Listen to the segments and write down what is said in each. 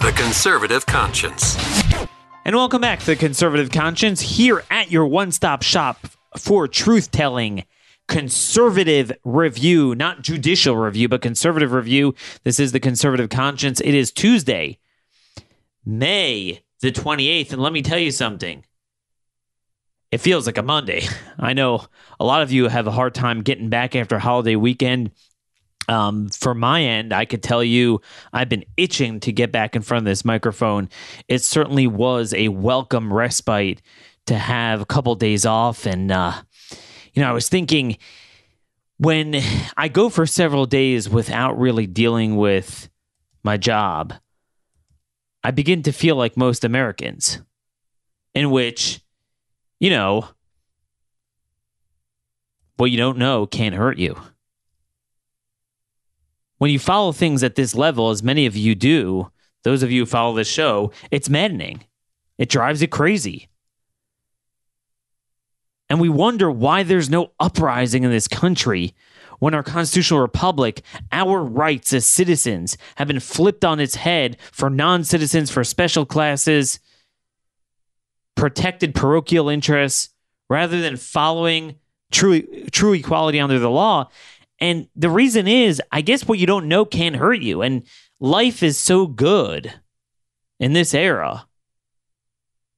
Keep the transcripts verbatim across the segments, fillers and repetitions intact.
The Conservative Conscience. And welcome back to The Conservative Conscience, here at your one-stop shop for truth-telling. Conservative Review, not Judicial Review, but Conservative Review. This is The Conservative Conscience. It is Tuesday, May the twenty-eighth, and let me tell you something. It feels like a Monday. I know a lot of you have a hard time getting back after a holiday weekend. Um, for my end, I could tell you I've been itching to get back in front of this microphone. It certainly was a welcome respite to have a couple days off. And, uh, you know, I was thinking, when I go for several days without really dealing with my job, I begin to feel like most Americans, in which, you know, what you don't know can't hurt you. When you follow things at this level, as many of you do, those of you who follow this show, it's maddening. It drives it crazy. And we wonder why there's no uprising in this country when our constitutional republic, our rights as citizens, have been flipped on its head for non-citizens, for special classes, protected parochial interests, rather than following true, true equality under the law. And the reason is, I guess what you don't know can't hurt you. And life is so good in this era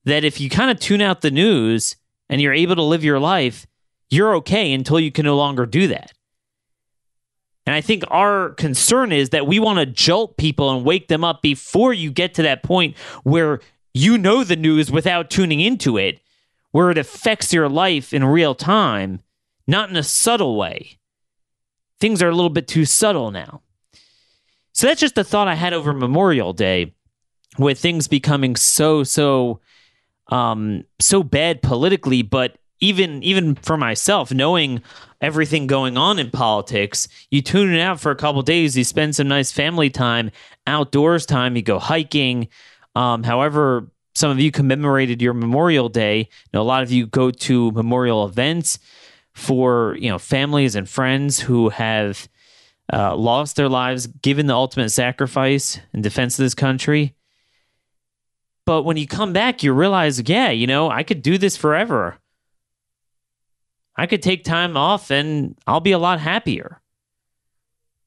that if you kind of tune out the news and you're able to live your life, you're okay until you can no longer do that. And I think our concern is that we want to jolt people and wake them up before you get to that point where you know the news without tuning into it, where it affects your life in real time, not in a subtle way. Things are a little bit too subtle now. So that's just the thought I had over Memorial Day, with things becoming so, so, um, so bad politically. But even, even for myself, knowing everything going on in politics, you tune it out for a couple of days, you spend some nice family time, outdoors time, you go hiking. Um, however, some of you commemorated your Memorial Day. Now, a lot of you go to memorial events for, you know, families and friends who have uh, lost their lives, given the ultimate sacrifice in defense of this country. But when you come back, you realize, yeah, you know, I could do this forever. I could take time off and I'll be a lot happier.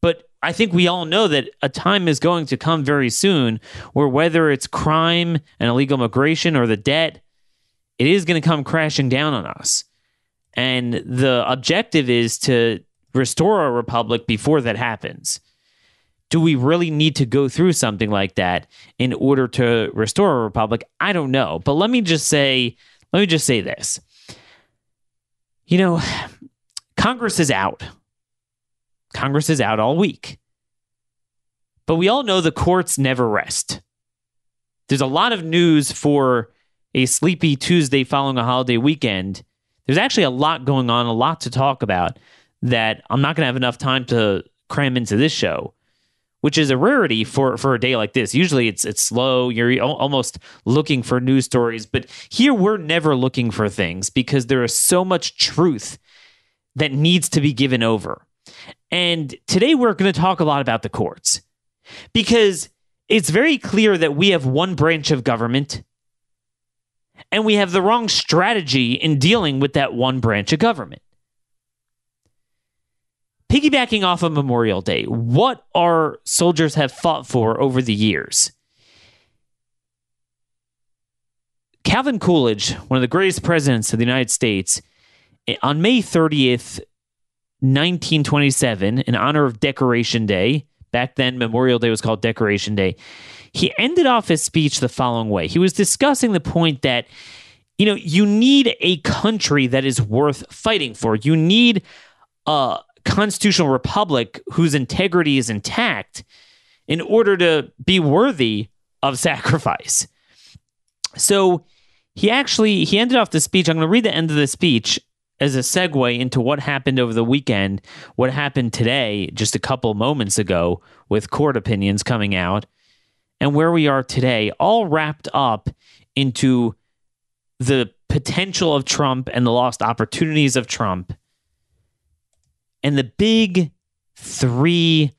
But I think we all know that a time is going to come very soon where, whether it's crime and illegal migration or the debt, it is going to come crashing down on us. And the objective is to restore our republic before that happens. Do we really need to go through something like that in order to restore a republic? I don't know. But let me just say, let me just say this. You know, Congress is out. Congress is out all week. But we all know the courts never rest. There's a lot of news for a sleepy Tuesday following a holiday weekend. There's actually a lot going on, a lot to talk about, that I'm not going to have enough time to cram into this show, which is a rarity for, for a day like this. Usually it's it's slow. You're almost looking for news stories. But here we're never looking for things, because there is so much truth that needs to be given over. And today we're going to talk a lot about the courts, because it's very clear that we have one branch of government, and we have the wrong strategy in dealing with that one branch of government. Piggybacking off of Memorial Day, what our soldiers have fought for over the years. Calvin Coolidge, one of the greatest presidents of the United States, on May thirtieth, nineteen twenty-seven, in honor of Decoration Day, back then Memorial Day was called Decoration Day, he ended off his speech the following way. He was discussing the point that, you know, you need a country that is worth fighting for. You need a constitutional republic whose integrity is intact in order to be worthy of sacrifice. So he actually, he ended off the speech. I'm going to read the end of the speech as a segue into what happened over the weekend, what happened today, just a couple moments ago, with court opinions coming out, and where we are today, all wrapped up into the potential of Trump and the lost opportunities of Trump and the big three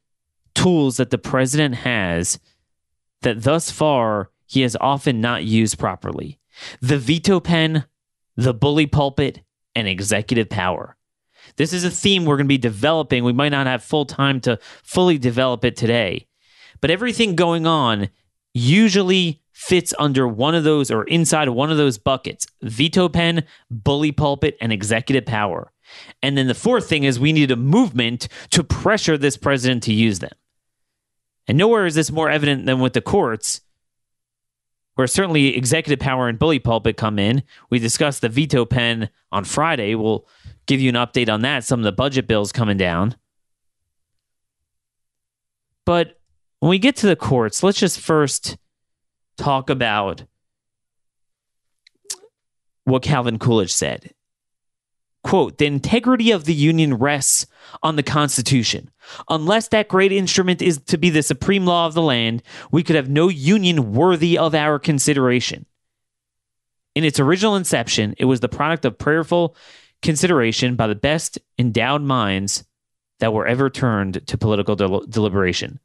tools that the president has that thus far he has often not used properly: the veto pen, the bully pulpit, and executive power. This is a theme we're going to be developing. We might not have full time to fully develop it today, but everything going on usually fits under one of those or inside one of those buckets: veto pen, bully pulpit, and executive power. And then the fourth thing is we need a movement to pressure this president to use them. And nowhere is this more evident than with the courts, where certainly executive power and bully pulpit come in. We discussed the veto pen on Friday. We'll give you an update on that, some of the budget bills coming down. But when we get to the courts, let's just first talk about what Calvin Coolidge said. Quote, "The integrity of the Union rests on the Constitution. Unless that great instrument is to be the supreme law of the land, we could have no Union worthy of our consideration. In its original inception, it was the product of prayerful consideration by the best endowed minds that were ever turned to political del- deliberation.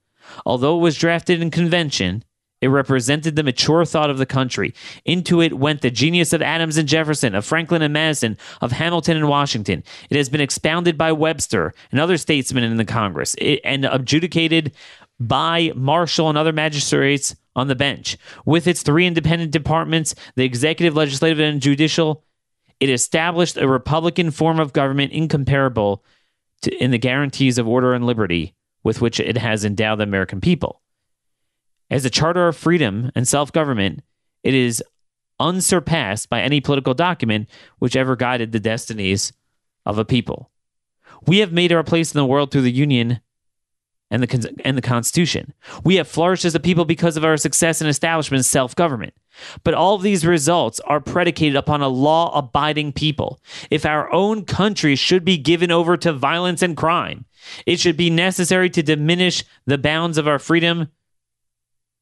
Although it was drafted in convention, it represented the mature thought of the country. Into it went the genius of Adams and Jefferson, of Franklin and Madison, of Hamilton and Washington. It has been expounded by Webster and other statesmen in the Congress, and adjudicated by Marshall and other magistrates on the bench. With its three independent departments, the executive, legislative, and judicial, it established a republican form of government incomparable to, in the guarantees of order and liberty with which it has endowed the American people. As a charter of freedom and self-government, it is unsurpassed by any political document which ever guided the destinies of a people. We have made our place in the world through the Union and the, and the Constitution. We have flourished as a people because of our success in establishment self-government. But all of these results are predicated upon a law-abiding people. If our own country should be given over to violence and crime, it should be necessary to diminish the bounds of our freedom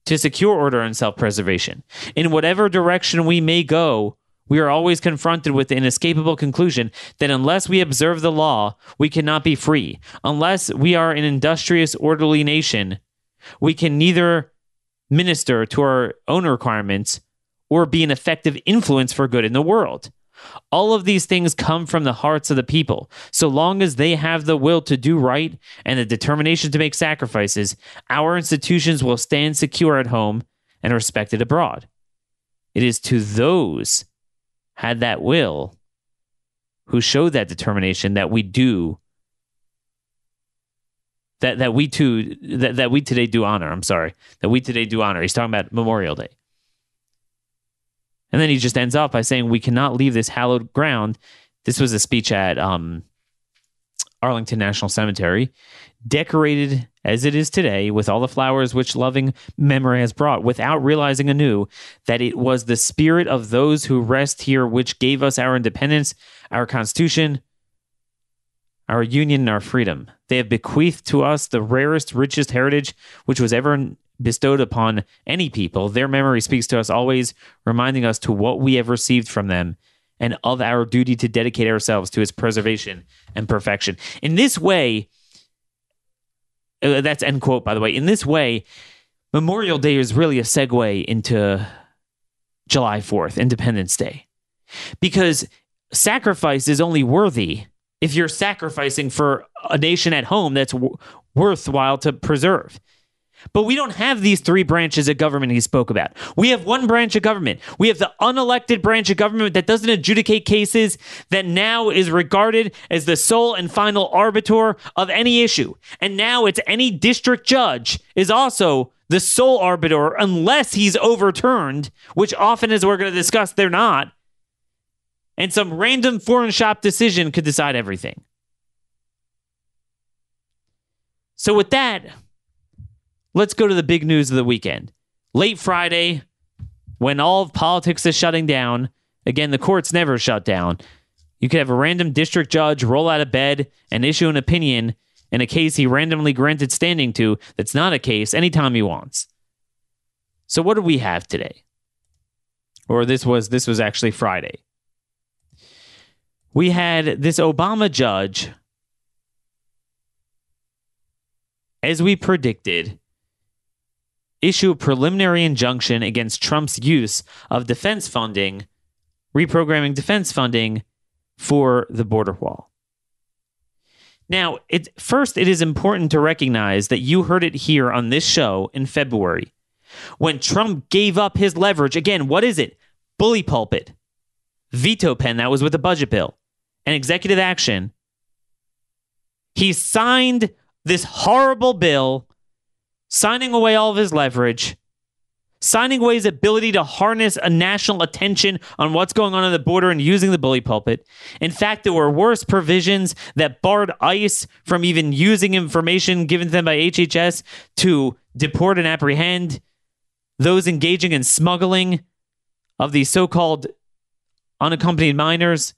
to secure order and self-preservation. In whatever direction we may go, we are always confronted with the inescapable conclusion that unless we observe the law, we cannot be free. Unless we are an industrious, orderly nation, we can neither minister to our own requirements or be an effective influence for good in the world. All of these things come from the hearts of the people. So long as they have the will to do right and the determination to make sacrifices, our institutions will stand secure at home and respected abroad. It is to those had that will who showed that determination that we do that that we too that, that we today do honor. I'm sorry, that we today do honor. He's talking about Memorial Day. And then he just ends off by saying, we cannot leave this hallowed ground. This was a speech at um, Arlington National Cemetery, decorated as it is today with all the flowers which loving memory has brought, without realizing anew that it was the spirit of those who rest here which gave us our independence, our Constitution, our Union, and our freedom. They have bequeathed to us the rarest, richest heritage which was ever bestowed upon any people. Their memory speaks to us always, reminding us to what we have received from them and of our duty to dedicate ourselves to its preservation and perfection. In this way, that's end quote, by the way. In this way, Memorial Day is really a segue into July fourth, Independence Day, because sacrifice is only worthy if you're sacrificing for a nation at home that's w- worthwhile to preserve. But we don't have these three branches of government he spoke about. We have one branch of government. We have the unelected branch of government that doesn't adjudicate cases, that now is regarded as the sole and final arbiter of any issue. And now it's any district judge is also the sole arbiter unless he's overturned, which often, as we're going to discuss, they're not. And some random foreign shop decision could decide everything. So with that, let's go to the big news of the weekend. Late Friday, when all of politics is shutting down, again, the courts never shut down. You could have a random district judge roll out of bed and issue an opinion in a case he randomly granted standing to that's not a case anytime he wants. So what do we have today? Or this was this was actually Friday. We had this Obama judge, as we predicted, issue a preliminary injunction against Trump's use of defense funding, reprogramming defense funding for the border wall. Now, it, first, it is important to recognize that you heard it here on this show in February, when Trump gave up his leverage. Again, what is it? Bully pulpit, veto pen, that was with the budget bill, and executive action. He signed this horrible bill, signing away all of his leverage, signing away his ability to harness a national attention on what's going on at the border and using the bully pulpit. In fact, there were worse provisions that barred ICE from even using information given to them by H H S to deport and apprehend those engaging in smuggling of these so-called unaccompanied minors.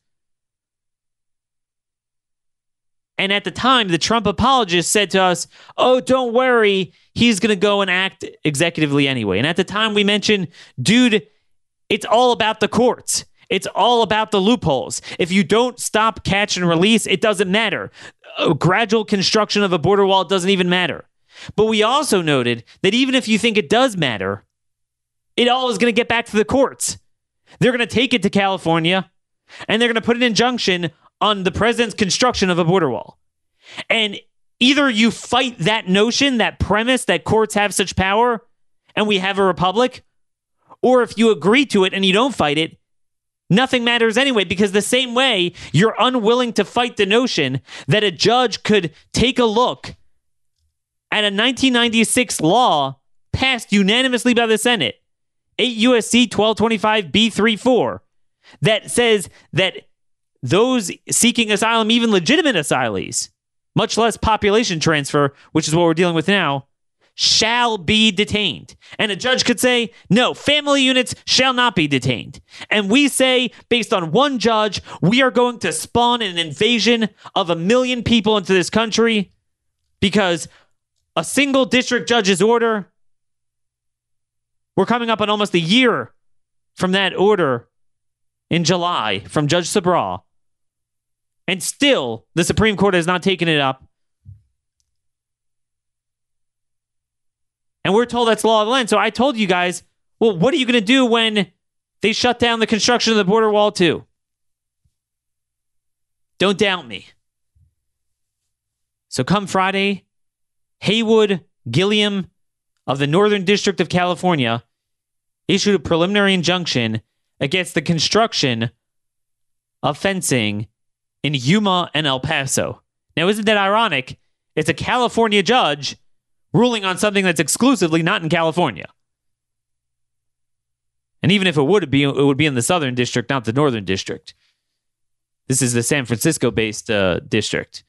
And at the time, the Trump apologist said to us, oh, don't worry, he's going to go and act executively anyway. And at the time, we mentioned, dude, it's all about the courts. It's all about the loopholes. If you don't stop, catch, and release, it doesn't matter. A gradual construction of a border wall doesn't even matter. But we also noted that even if you think it does matter, it all is going to get back to the courts. They're going to take it to California, and they're going to put an injunction on the president's construction of a border wall. And either you fight that notion, that premise that courts have such power and we have a republic, or if you agree to it and you don't fight it, nothing matters anyway, because the same way you're unwilling to fight the notion that a judge could take a look at a nineteen ninety-six law passed unanimously by the Senate, eight U S C twelve twenty-five B thirty-four, that says that those seeking asylum, even legitimate asylees, much less population transfer, which is what we're dealing with now, shall be detained. And a judge could say, no, family units shall not be detained. And we say, based on one judge, we are going to spawn an invasion of a million people into this country because a single district judge's order, we're coming up on almost a year from that order in July from Judge Sabraw. And still, the Supreme Court has not taken it up. And we're told that's law of the land. So I told you guys, well, what are you going to do when they shut down the construction of the border wall too? Don't doubt me. So come Friday, Haywood Gilliam of the Northern District of California issued a preliminary injunction against the construction of fencing in Yuma and El Paso. Now, isn't that ironic? It's a California judge ruling on something that's exclusively not in California. And even if it would be, it would be in the Southern District, not the Northern District. This is the San Francisco-based uh, district.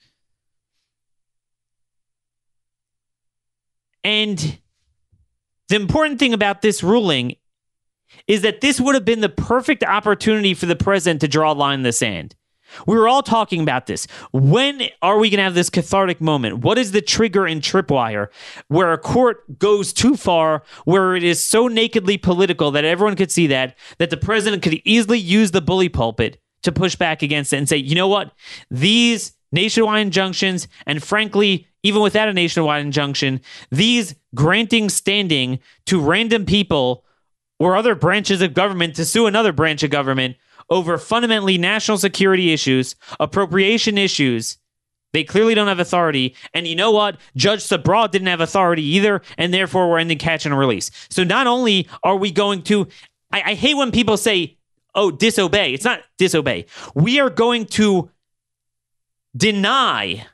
And the important thing about this ruling is that this would have been the perfect opportunity for the president to draw a line in the sand. We were all talking about this. When are we going to have this cathartic moment? What is the trigger and tripwire where a court goes too far, where it is so nakedly political that everyone could see that, that the president could easily use the bully pulpit to push back against it and say, you know what? These nationwide injunctions, and frankly, even without a nationwide injunction, these granting standing to random people or other branches of government to sue another branch of government over fundamentally national security issues, appropriation issues. They clearly don't have authority. And you know what? Judge Sabraw didn't have authority either, and therefore we're ending catch and release. So not only are we going to... I, I hate when people say, oh, disobey. It's not disobey. We are going to deny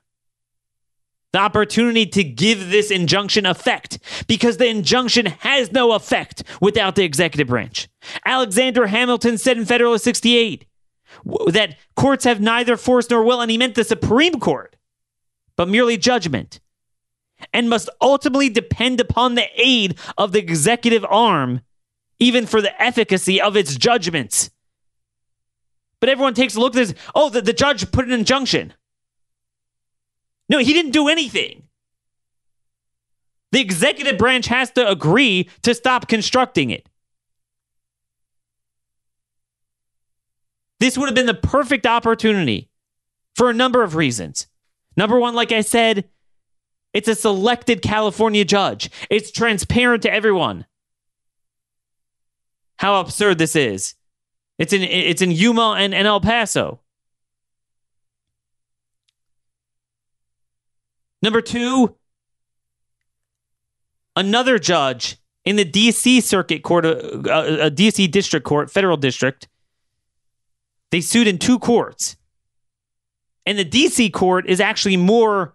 the opportunity to give this injunction effect, because the injunction has no effect without the executive branch. Alexander Hamilton said in Federalist sixty-eight that courts have neither force nor will, and he meant the Supreme Court, but merely judgment, and must ultimately depend upon the aid of the executive arm even for the efficacy of its judgments. But everyone takes a look at this. Oh, the, the judge put an injunction. No, he didn't do anything. The executive branch has to agree to stop constructing it. This would have been the perfect opportunity for a number of reasons. Number one, like I said, it's a selected California judge. It's transparent to everyone. How absurd this is. It's in it's in Yuma and, and El Paso. Number two, another judge in the D C Circuit Court, a, a D C District Court, Federal District, they sued in two courts. And the D C court is actually more,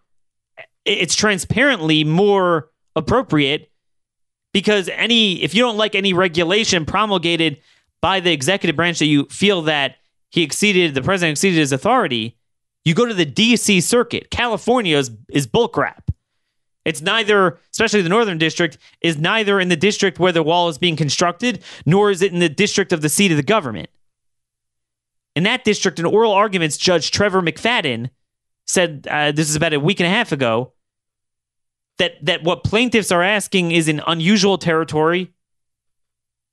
it's transparently more appropriate because any, if you don't like any regulation promulgated by the executive branch that you feel that he exceeded, the president exceeded his authority, you go to the D C Circuit. California is, is bullcrap. It's neither, especially the Northern District, is neither in the district where the wall is being constructed, nor is it in the district of the seat of the government. In that district, in oral arguments, Judge Trevor McFadden said, uh, this is about a week and a half ago, that, that what plaintiffs are asking is in unusual territory.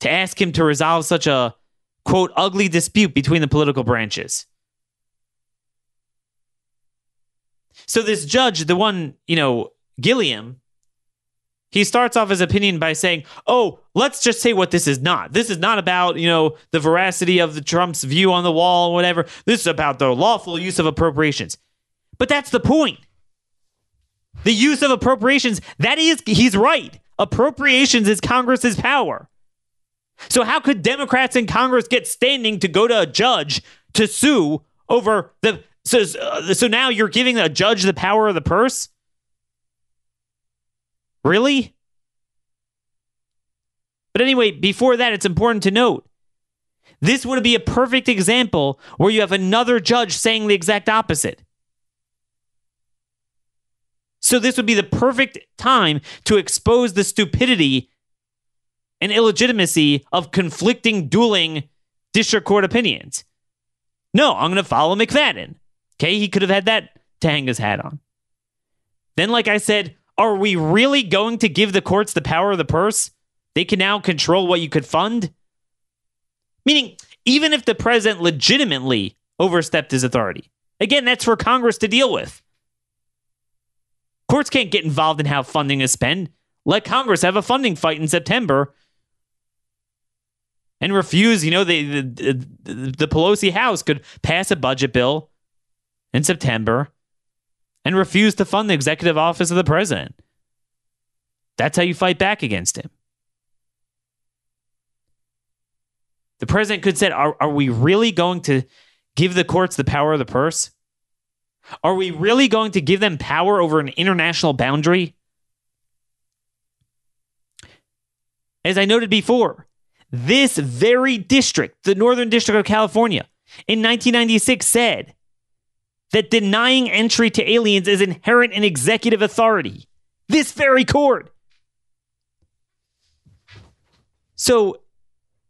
To ask him to resolve such a, quote, ugly dispute between the political branches. So this judge, the one, you know, Gilliam, he starts off his opinion by saying, oh, let's just say what this is not. This is not about, you know, the veracity of the Trump's view on the wall or whatever. This is about the lawful use of appropriations. But that's the point. The use of appropriations, that is, he's right. Appropriations is Congress's power. So how could Democrats in Congress get standing to go to a judge to sue over the... So, so now you're giving a judge the power of the purse? Really? But anyway, before that, it's important to note, this would be a perfect example where you have another judge saying the exact opposite. So this would be the perfect time to expose the stupidity and illegitimacy of conflicting, dueling district court opinions. No, I'm going to follow McFadden. Okay, he could have had that to hang his hat on. Then, like I said, are we really going to give the courts the power of the purse? They can now control what you could fund? Meaning, even if the president legitimately overstepped his authority, again, that's for Congress to deal with. Courts can't get involved in how funding is spent. Let Congress have a funding fight in September and refuse, you know, the, the, the Pelosi House could pass a budget bill in September and refuse to fund the executive office of the president. That's how you fight back against him. The president could say, are, are we really going to give the courts the power of the purse? Are we really going to give them power over an international boundary? As I noted before, this very district, the Northern District of California, in nineteen ninety-six said that denying entry to aliens is inherent in executive authority. This very court. So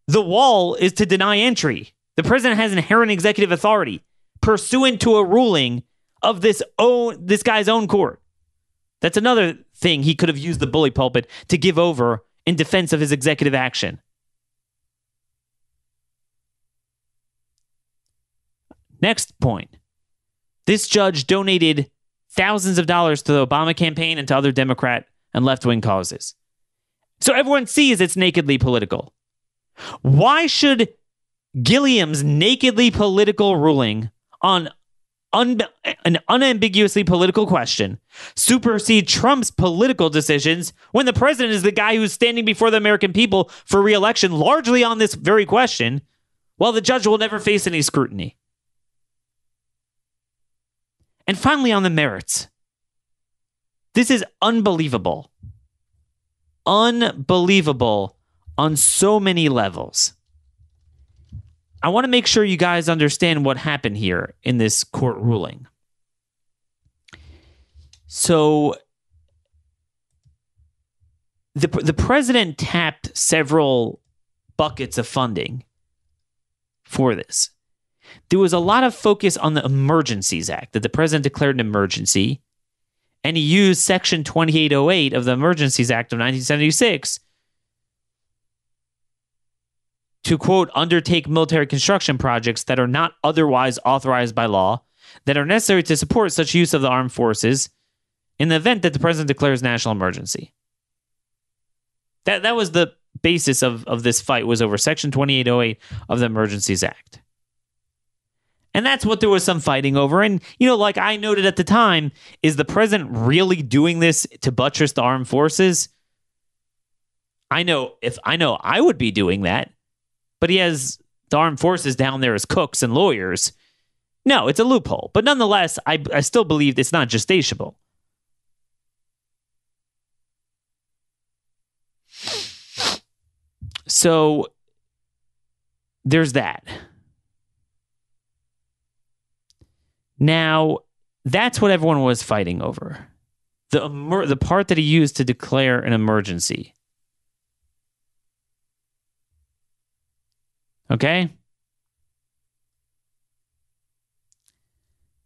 the wall is to deny entry. The president has inherent executive authority pursuant to a ruling of this own, this guy's own court. That's another thing he could have used the bully pulpit to give over in defense of his executive action. Next point. This judge donated thousands of dollars to the Obama campaign and to other Democrat and left-wing causes. So everyone sees it's nakedly political. Why should Gilliam's nakedly political ruling on un- an unambiguously political question supersede Trump's political decisions when the president is the guy who's standing before the American people for re-election largely on this very question, while the judge will never face any scrutiny? And finally, on the merits. This is unbelievable. Unbelievable on so many levels. I want to make sure you guys understand what happened here in this court ruling. So the, the president tapped several buckets of funding for this. There was a lot of focus on the Emergencies Act, that the president declared an emergency, and he used Section twenty-eight oh eight of the Emergencies Act of nineteen seventy-six to, quote, undertake military construction projects that are not otherwise authorized by law, that are necessary to support such use of the armed forces in the event that the president declares national emergency. That that was the basis of, of this fight, was over Section twenty-eight oh eight of the Emergencies Act. And that's what there was some fighting over. And, you know, like I noted at the time, is the president really doing this to buttress the armed forces? I know if I know I would be doing that, but he has the armed forces down there as cooks and lawyers. No, it's a loophole. But nonetheless, I, I still believe it's not justiciable. So there's that. Now, that's what everyone was fighting over. The emer- the part that he used to declare an emergency. Okay?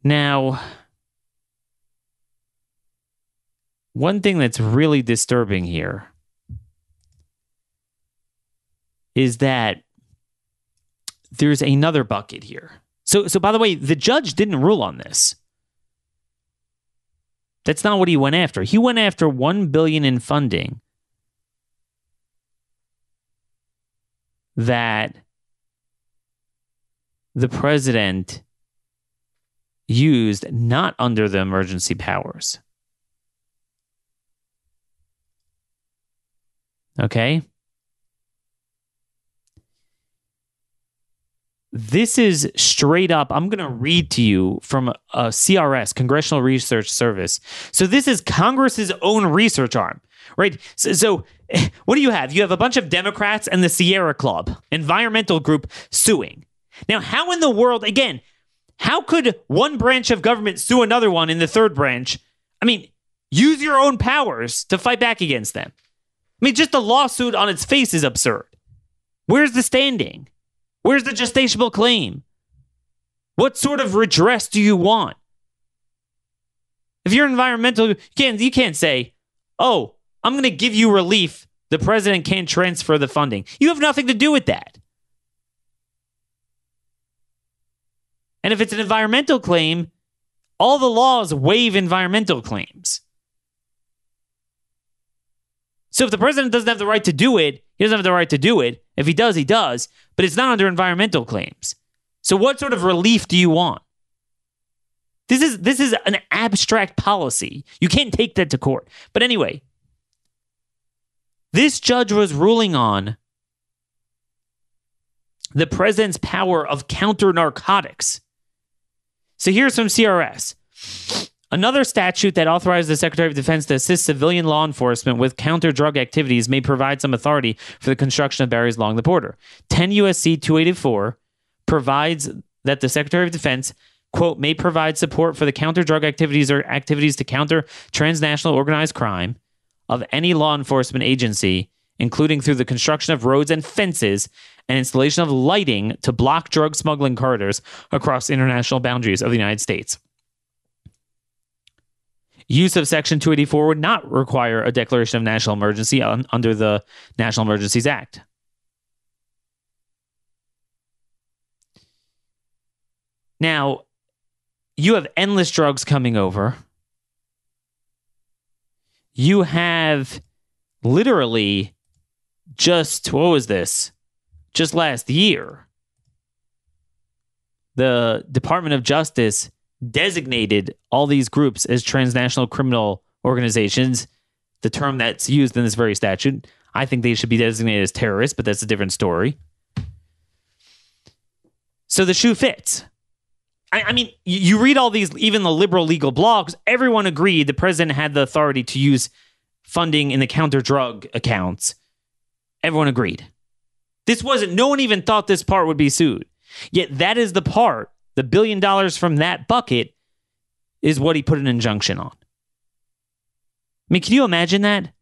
Now, one thing that's really disturbing here is that there's another bucket here. So, so by the way, the judge didn't rule on this. That's not what he went after. He went after one billion dollars in funding that the president used not under the emergency powers. Okay? This is straight up. I'm going to read to you from a C R S, Congressional Research Service. So this is Congress's own research arm, right? So, so what do you have? You have a bunch of Democrats and the Sierra Club, environmental group, suing. Now, how in the world, again, how could one branch of government sue another one in the third branch? I mean, use your own powers to fight back against them. I mean, just the lawsuit on its face is absurd. Where's the standing? Where's the justiciable claim? What sort of redress do you want? If you're environmental, you can't, you can't say, oh, I'm going to give you relief. The president can't transfer the funding. You have nothing to do with that. And if it's an environmental claim, all the laws waive environmental claims. So if the president doesn't have the right to do it, he doesn't have the right to do it. If he does, he does. But it's not under environmental claims. So what sort of relief do you want? This is this is an abstract policy. You can't take that to court. But anyway, this judge was ruling on the president's power of counter-narcotics. So here's from C R S. Another statute that authorizes the Secretary of Defense to assist civilian law enforcement with counter-drug activities may provide some authority for the construction of barriers along the border. ten U S C two eighty-four provides that the Secretary of Defense, quote, may provide support for the counter-drug activities or activities to counter transnational organized crime of any law enforcement agency, including through the construction of roads and fences and installation of lighting to block drug smuggling corridors across international boundaries of the United States. Use of Section two eighty-four would not require a declaration of national emergency un- under the National Emergencies Act. Now, you have endless drugs coming over. You have literally just, what was this? Just last year, the Department of Justice designated all these groups as transnational criminal organizations, the term that's used in this very statute. I think they should be designated as terrorists, but that's a different story. So the shoe fits. I, I mean, you, you read all these, even the liberal legal blogs, everyone agreed the president had the authority to use funding in the counter-drug accounts. Everyone agreed. This wasn't, no one even thought this part would be sued. Yet that is the part. The billion dollars from that bucket is what he put an injunction on. I mean, can you imagine that?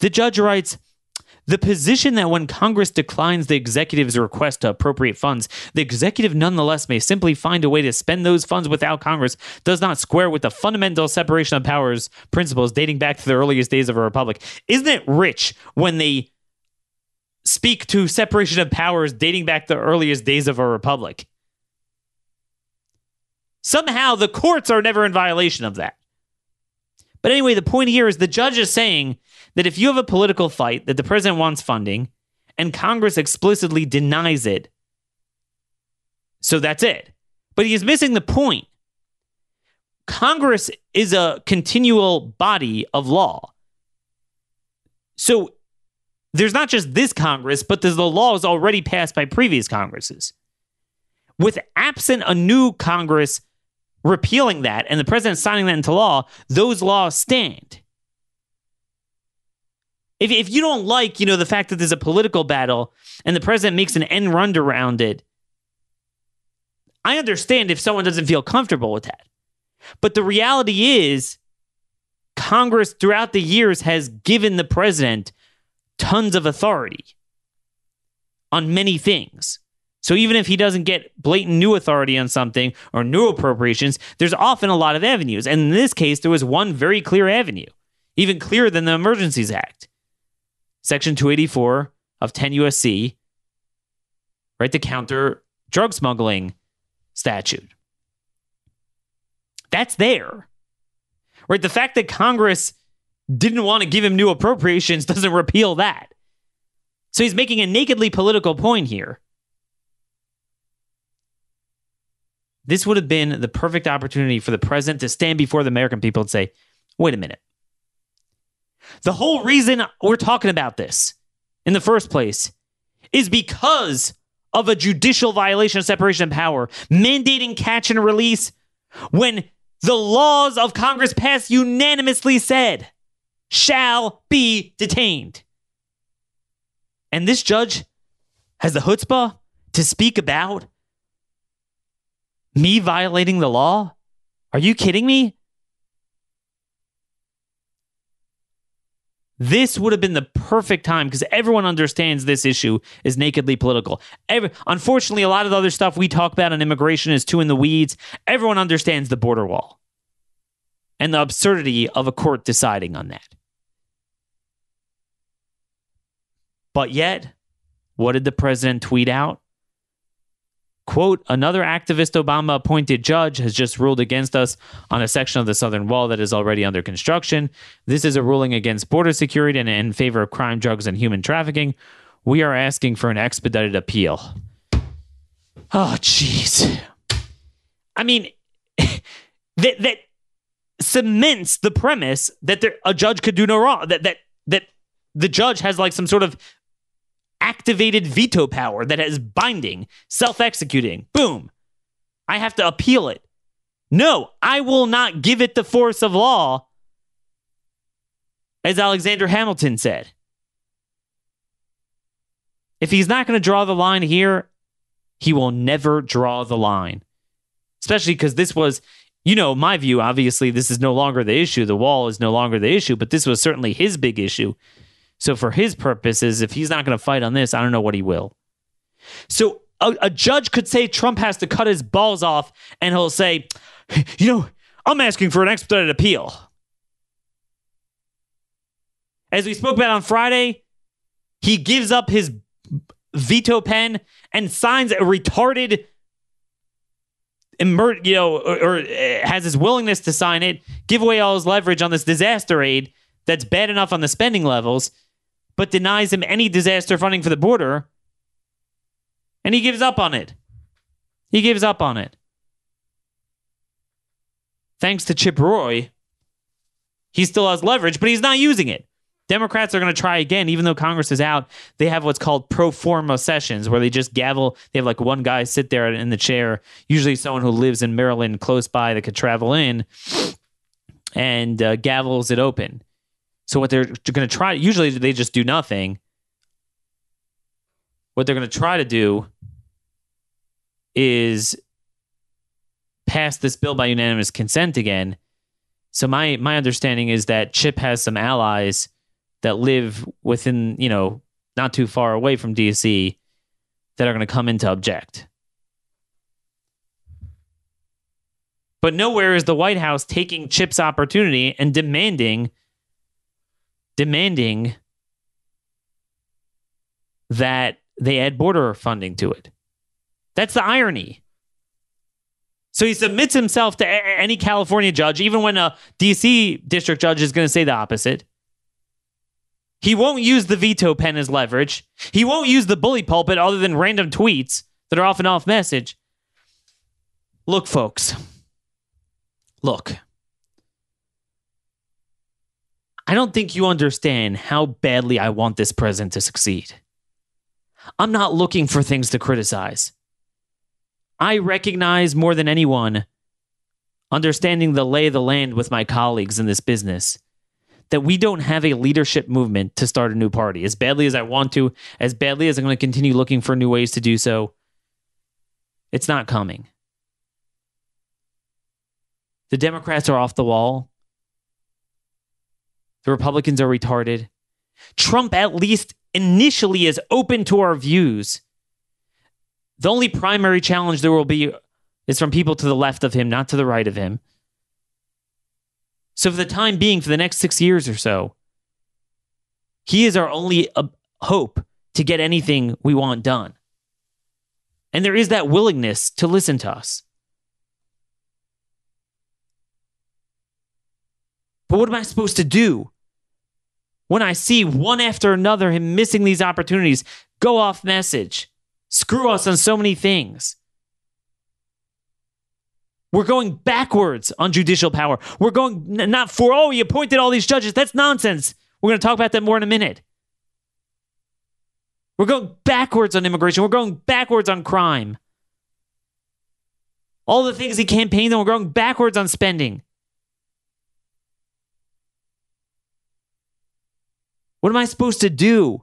The judge writes, The position that when Congress declines the executive's request to appropriate funds, the executive nonetheless may simply find a way to spend those funds without Congress does not square with the fundamental separation of powers principles dating back to the earliest days of our republic. Isn't it rich when they speak to separation of powers dating back to the earliest days of our republic? Somehow the courts are never in violation of that. But anyway, the point here is the judge is saying that if you have a political fight that the president wants funding and Congress explicitly denies it, so that's it. But he is missing the point. Congress is a continual body of law. So there's not just this Congress, but there's the laws already passed by previous Congresses. With absent a new Congress repealing that and the president signing that into law, those laws stand. If if you don't like, you know, the fact that there's a political battle and the president makes an end run around it, I understand if someone doesn't feel comfortable with that. But the reality is Congress throughout the years has given the president tons of authority on many things. So even if he doesn't get blatant new authority on something or new appropriations, there's often a lot of avenues. And in this case, there was one very clear avenue, even clearer than the Emergencies Act. Section two eighty-four of ten U S C, right, the counter drug smuggling statute. That's there. Right, the fact that Congress didn't want to give him new appropriations doesn't repeal that. So he's making a nakedly political point here. This would have been the perfect opportunity for the president to stand before the American people and say, wait a minute. The whole reason we're talking about this in the first place is because of a judicial violation of separation of power, mandating catch and release when the laws of Congress passed unanimously said, shall be detained. And this judge has the chutzpah to speak about me violating the law? Are you kidding me? This would have been the perfect time because everyone understands this issue is nakedly political. Every, unfortunately, a lot of the other stuff we talk about on immigration is too in the weeds. Everyone understands the border wall and the absurdity of a court deciding on that. But yet, what did the president tweet out? Quote, another activist Obama-appointed judge has just ruled against us on a section of the southern wall that is already under construction. This is a ruling against border security and in favor of crime, drugs, and human trafficking. We are asking for an expedited appeal. Oh, jeez. I mean, that that cements the premise that there, a judge could do no wrong, that that that the judge has like some sort of activated veto power that is binding, self-executing. Boom. I have to appeal it. No, I will not give it the force of law, as Alexander Hamilton said. If he's not going to draw the line here, he will never draw the line. Especially because this was, you know, my view, obviously, this is no longer the issue. The wall is no longer the issue, but this was certainly his big issue. So for his purposes, if he's not going to fight on this, I don't know what he will. So a, a judge could say Trump has to cut his balls off and he'll say, you know, I'm asking for an expedited appeal. As we spoke about on Friday, he gives up his veto pen and signs a retarded, emer- you know, or, or has his willingness to sign it, give away all his leverage on this disaster aid that's bad enough on the spending levels, but denies him any disaster funding for the border, and he gives up on it. He gives up on it. Thanks to Chip Roy, he still has leverage, but he's not using it. Democrats are going to try again, even though Congress is out. They have what's called pro forma sessions, where they just gavel. They have like one guy sit there in the chair, usually someone who lives in Maryland close by that could travel in, and uh, gavels it open. So what they're going to try, usually they just do nothing. What they're going to try to do is pass this bill by unanimous consent again. So my my understanding is that Chip has some allies that live within, you know, not too far away from D C that are going to come in to object. But nowhere is the White House taking Chip's opportunity and demanding, demanding that they add border funding to it. That's the irony. So he submits himself to a- any California judge, even when a D C district judge is going to say the opposite. He won't use the veto pen as leverage. He won't use the bully pulpit other than random tweets that are often off message. Look, folks. Look. I don't think you understand how badly I want this president to succeed. I'm not looking for things to criticize. I recognize more than anyone, understanding the lay of the land with my colleagues in this business, that we don't have a leadership movement to start a new party. As badly as I want to, as badly as I'm going to continue looking for new ways to do so, it's not coming. The Democrats are off the wall. The Republicans are retarded. Trump, at least initially, is open to our views. The only primary challenge there will be is from people to the left of him, not to the right of him. So for the time being, for the next six years or so, he is our only uh, hope to get anything we want done. And there is that willingness to listen to us. But what am I supposed to do when I see one after another him missing these opportunities, go off message, screw us on so many things? We're going backwards on judicial power. We're going not for, oh, he appointed all these judges. That's nonsense. We're going to talk about that more in a minute. We're going backwards on immigration. We're going backwards on crime. All the things he campaigned on, we're going backwards on spending. What am I supposed to do?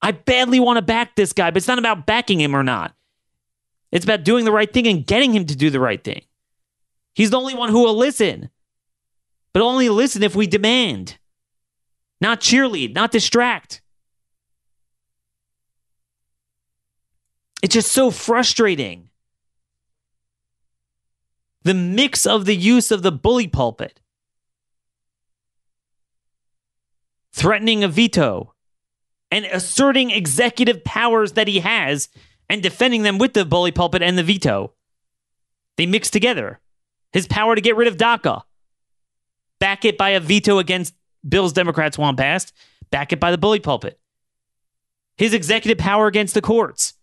I badly want to back this guy, but it's not about backing him or not. It's about doing the right thing and getting him to do the right thing. He's the only one who will listen. But only listen if we demand. Not cheerlead, not distract. It's just so frustrating. The mix of the use of the bully pulpit. Threatening a veto. And asserting executive powers that he has and defending them with the bully pulpit and the veto. They mix together. His power to get rid of DACA. Back it by a veto against bills Democrats want passed. Back it by the bully pulpit. His executive power against the courts.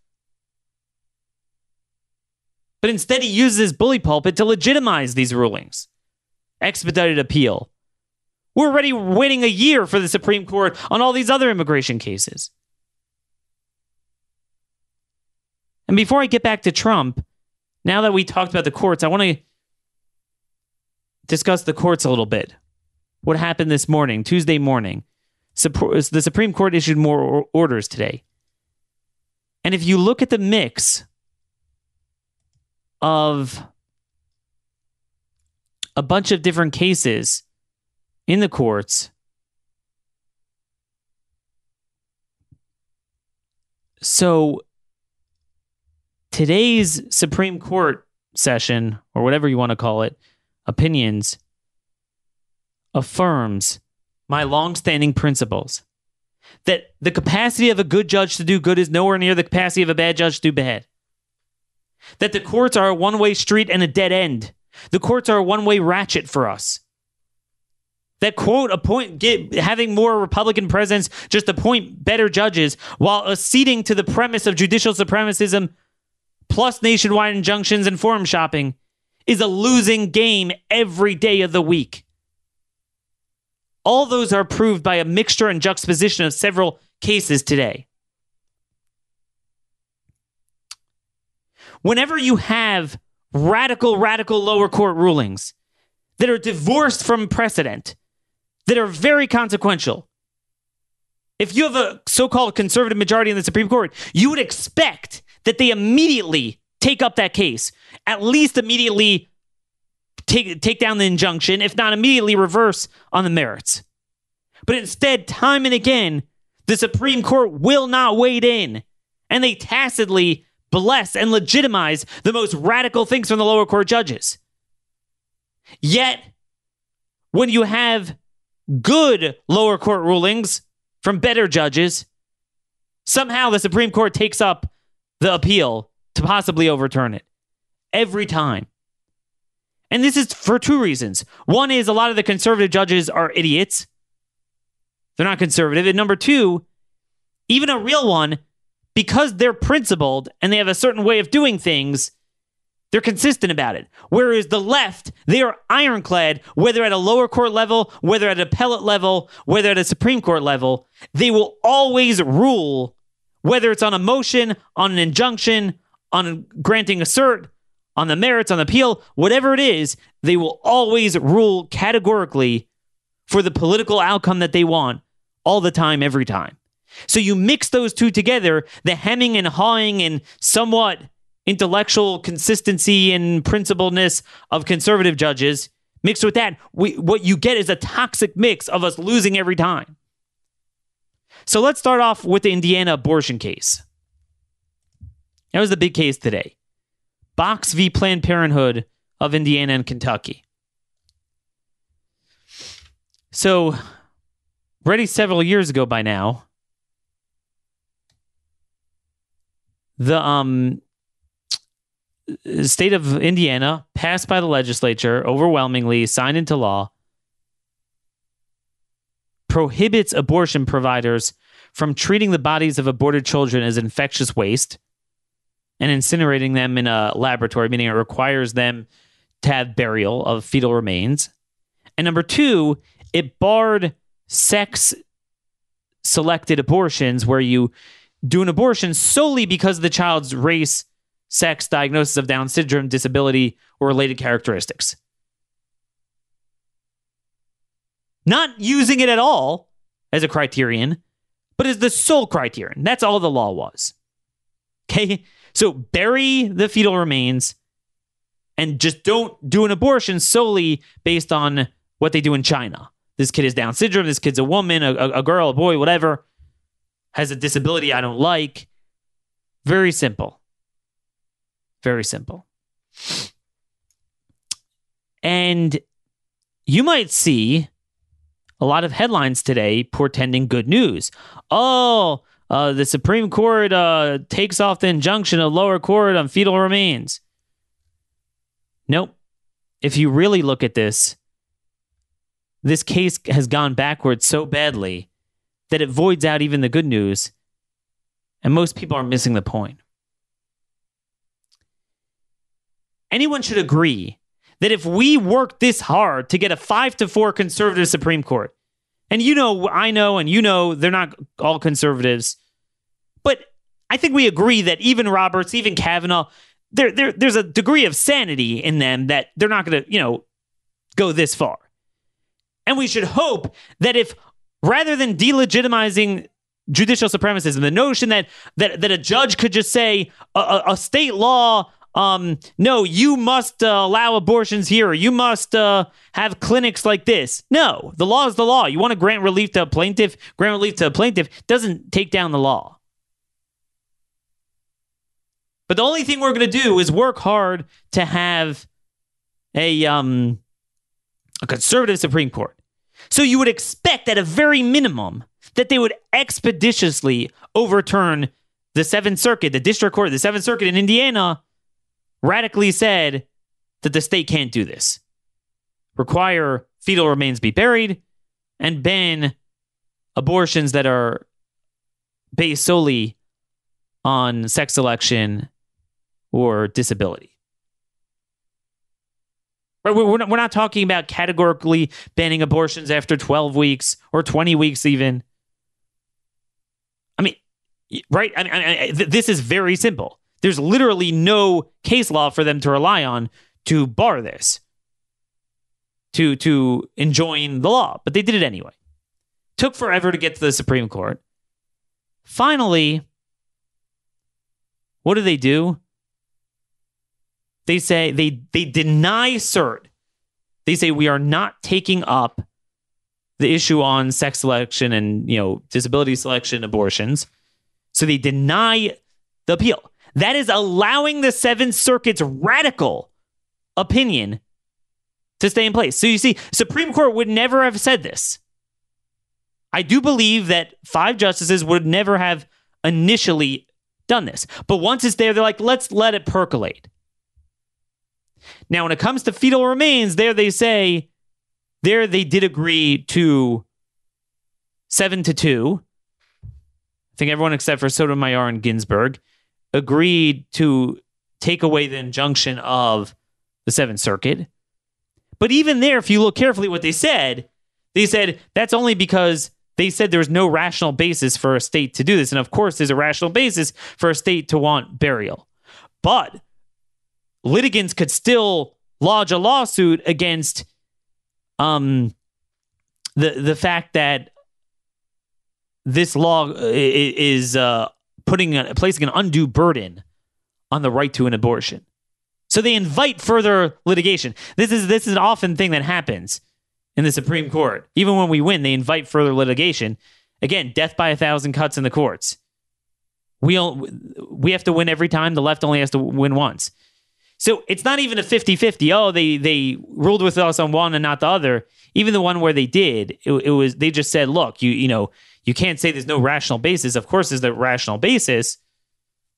But instead he uses his bully pulpit to legitimize these rulings. Expedited appeal. We're already waiting a year for the Supreme Court on all these other immigration cases. And before I get back to Trump, now that we talked about the courts, I want to discuss the courts a little bit. What happened this morning, Tuesday morning? The Supreme Court issued more orders today. And if you look at the mix of a bunch of different cases in the courts, so today's Supreme Court session, or whatever you want to call it, opinions, affirms my longstanding principles that the capacity of a good judge to do good is nowhere near the capacity of a bad judge to do bad. That the courts are a one-way street and a dead end. The courts are a one-way ratchet for us. That, quote, appoint, get, having more Republican presidents just appoint better judges while acceding to the premise of judicial supremacism plus nationwide injunctions and forum shopping is a losing game every day of the week. All those are proved by a mixture and juxtaposition of several cases today. Whenever you have radical, radical lower court rulings that are divorced from precedent, that are very consequential, if you have a so-called conservative majority in the Supreme Court, you would expect that they immediately take up that case, at least immediately take take down the injunction, if not immediately reverse on the merits. But instead, time and again, The Supreme Court will not wade in, and they tacitly bless and legitimize the most radical things from the lower court judges. Yet, when you have good lower court rulings from better judges, somehow the Supreme Court takes up the appeal to possibly overturn it. Every time. And this is for two reasons. One is a lot of the conservative judges are idiots. They're not conservative. And number two, even a real one, because they're principled and they have a certain way of doing things, they're consistent about it. Whereas the left, they are ironclad, whether at a lower court level, whether at an appellate level, whether at a Supreme Court level, they will always rule, whether it's on a motion, on an injunction, on granting a cert, on the merits, on the appeal, whatever it is, they will always rule categorically for the political outcome that they want all the time, every time. So you mix those two together, the hemming and hawing and somewhat intellectual consistency and principledness of conservative judges, mixed with that, we, what you get is a toxic mix of us losing every time. So let's start off with the Indiana abortion case. That was the big case today. Box v. Planned Parenthood of Indiana and Kentucky. So, already several years ago by now, the um. the state of Indiana, passed by the legislature, overwhelmingly signed into law, prohibits abortion providers from treating the bodies of aborted children as infectious waste and incinerating them in a laboratory, meaning it requires them to have burial of fetal remains. And number two, it barred sex-selected abortions where you do an abortion solely because of the child's race, sex, diagnosis of Down syndrome, disability, or related characteristics. Not using it at all as a criterion, but as the sole criterion. That's all the law was. Okay? So bury the fetal remains and just don't do an abortion solely based on what they do in China. This kid is Down syndrome. This kid's a woman, a, a girl, a boy, whatever. Has a disability I don't like. Very simple. Very simple. And you might see a lot of headlines today portending good news. Oh, uh, the Supreme Court uh, takes off the injunction of lower court on fetal remains. Nope. If you really look at this, this case has gone backwards so badly that it voids out even the good news. And most people are missing the point. Anyone should agree that if we work this hard to get a five to four conservative Supreme Court, and you know, I know, and you know, they're not all conservatives, but I think we agree that even Roberts, even Kavanaugh, there, there, there's a degree of sanity in them that they're not going to, you know, go this far. And we should hope that if, rather than delegitimizing judicial supremacism, the notion that that, that a judge could just say a, a, a state law, Um, no, you must uh, allow abortions here. Or you must uh, have clinics like this. No, the law is the law. You want to grant relief to a plaintiff? Grant relief to a plaintiff doesn't take down the law. But the only thing we're going to do is work hard to have a, um, a conservative Supreme Court. So you would expect at a very minimum that they would expeditiously overturn the Seventh Circuit, the District Court, the Seventh Circuit in Indiana, radically said that the state can't do this. Require fetal remains be buried and ban abortions that are based solely on sex selection or disability. We're not, we're not talking about categorically banning abortions after twelve weeks or twenty weeks even. I mean, right? I mean, I, I, this is very simple. There's literally no case law for them to rely on to bar this, to to enjoin the law. But they did it anyway. Took forever to get to the Supreme Court. Finally, what do they do? They say they, they deny cert. They say we are not taking up the issue on sex selection and, you know, disability selection abortions. So they deny the appeal. That is allowing the Seventh Circuit's radical opinion to stay in place. So you see, Supreme Court would never have said this. I do believe that five justices would never have initially done this. But once it's there, they're like, let's let it percolate. Now, when it comes to fetal remains, there they say, there they did agree to seven to two. I think everyone except for Sotomayor and Ginsburg agreed to take away the injunction of the Seventh Circuit. But even there, if you look carefully what they said, they said that's only because they said there was no rational basis for a state to do this. And of course, there's a rational basis for a state to want burial. But litigants could still lodge a lawsuit against um, the, the fact that this law is uh, putting a, placing an undue burden on the right to an abortion. So they invite further litigation. This is this is an often thing that happens in the Supreme Court. Even when we win, they invite further litigation. Again, death by a thousand cuts in the courts. We don't, we have to win every time. The left only has to win once. So it's not even a fifty-fifty. Oh, they they ruled with us on one and not the other. Even the one where they did, it, it was they just said, look, you you know, you can't say there's no rational basis. Of course, there's the rational basis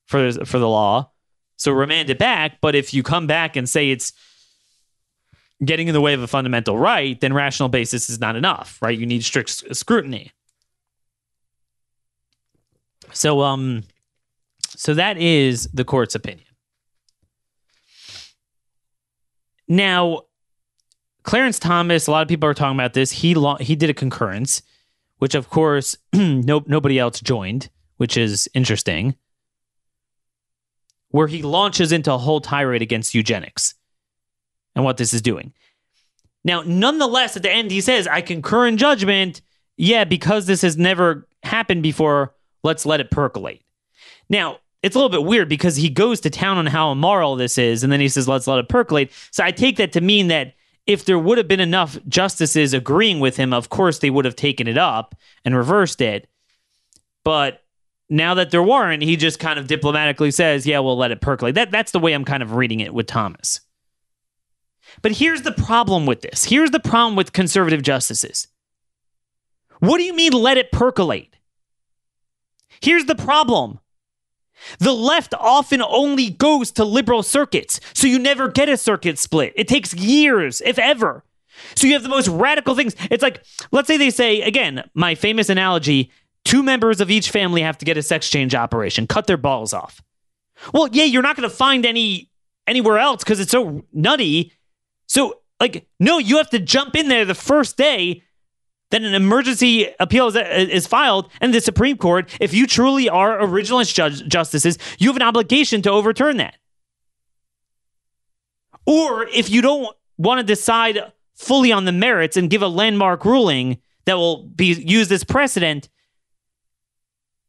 for for the law. So remand it back, but if you come back and say it's getting in the way of a fundamental right, then rational basis is not enough, right? You need strict scrutiny. So, um, so that is the court's opinion. Now, Clarence Thomas, a lot of people are talking about this. He lo- he did a concurrence, which of course no nobody else joined, which is interesting, where he launches into a whole tirade against eugenics and what this is doing. Now, nonetheless, at the end, he says, I concur in judgment. Yeah, because this has never happened before, let's let it percolate. Now, it's a little bit weird because he goes to town on how immoral this is, and then he says, let's let it percolate. So I take that to mean that if there would have been enough justices agreeing with him, of course, they would have taken it up and reversed it. But now that there weren't, he just kind of diplomatically says, yeah, we'll let it percolate. That, that's the way I'm kind of reading it with Thomas. But here's the problem with this. Here's the problem with conservative justices. What do you mean, let it percolate? Here's the problem. The left often only goes to liberal circuits, so you never get a circuit split. It takes years, if ever. So you have the most radical things. It's like, let's say they say, again, my famous analogy, two members of each family have to get a sex change operation, cut their balls off. Well, yeah, you're not going to find any anywhere else because it's so nutty. So, like, no, you have to jump in there the first day that an emergency appeal is, is filed, and the Supreme Court, if you truly are originalist judge, justices, you have an obligation to overturn that. Or if you don't want to decide fully on the merits and give a landmark ruling that will be used as precedent,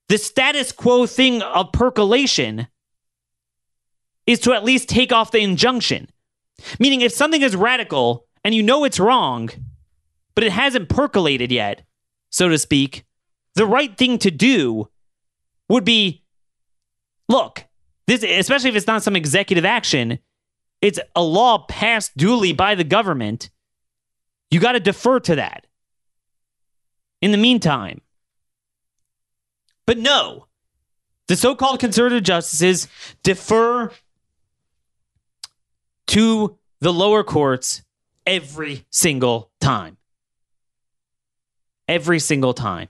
the status quo thing of percolation is to at least take off the injunction. Meaning if something is radical and you know it's wrong, but it hasn't percolated yet, so to speak, the right thing to do would be, look, this, especially if it's not some executive action, it's a law passed duly by the government. You got to defer to that. In the meantime, but no, the so-called conservative justices defer to the lower courts every single time. Every single time.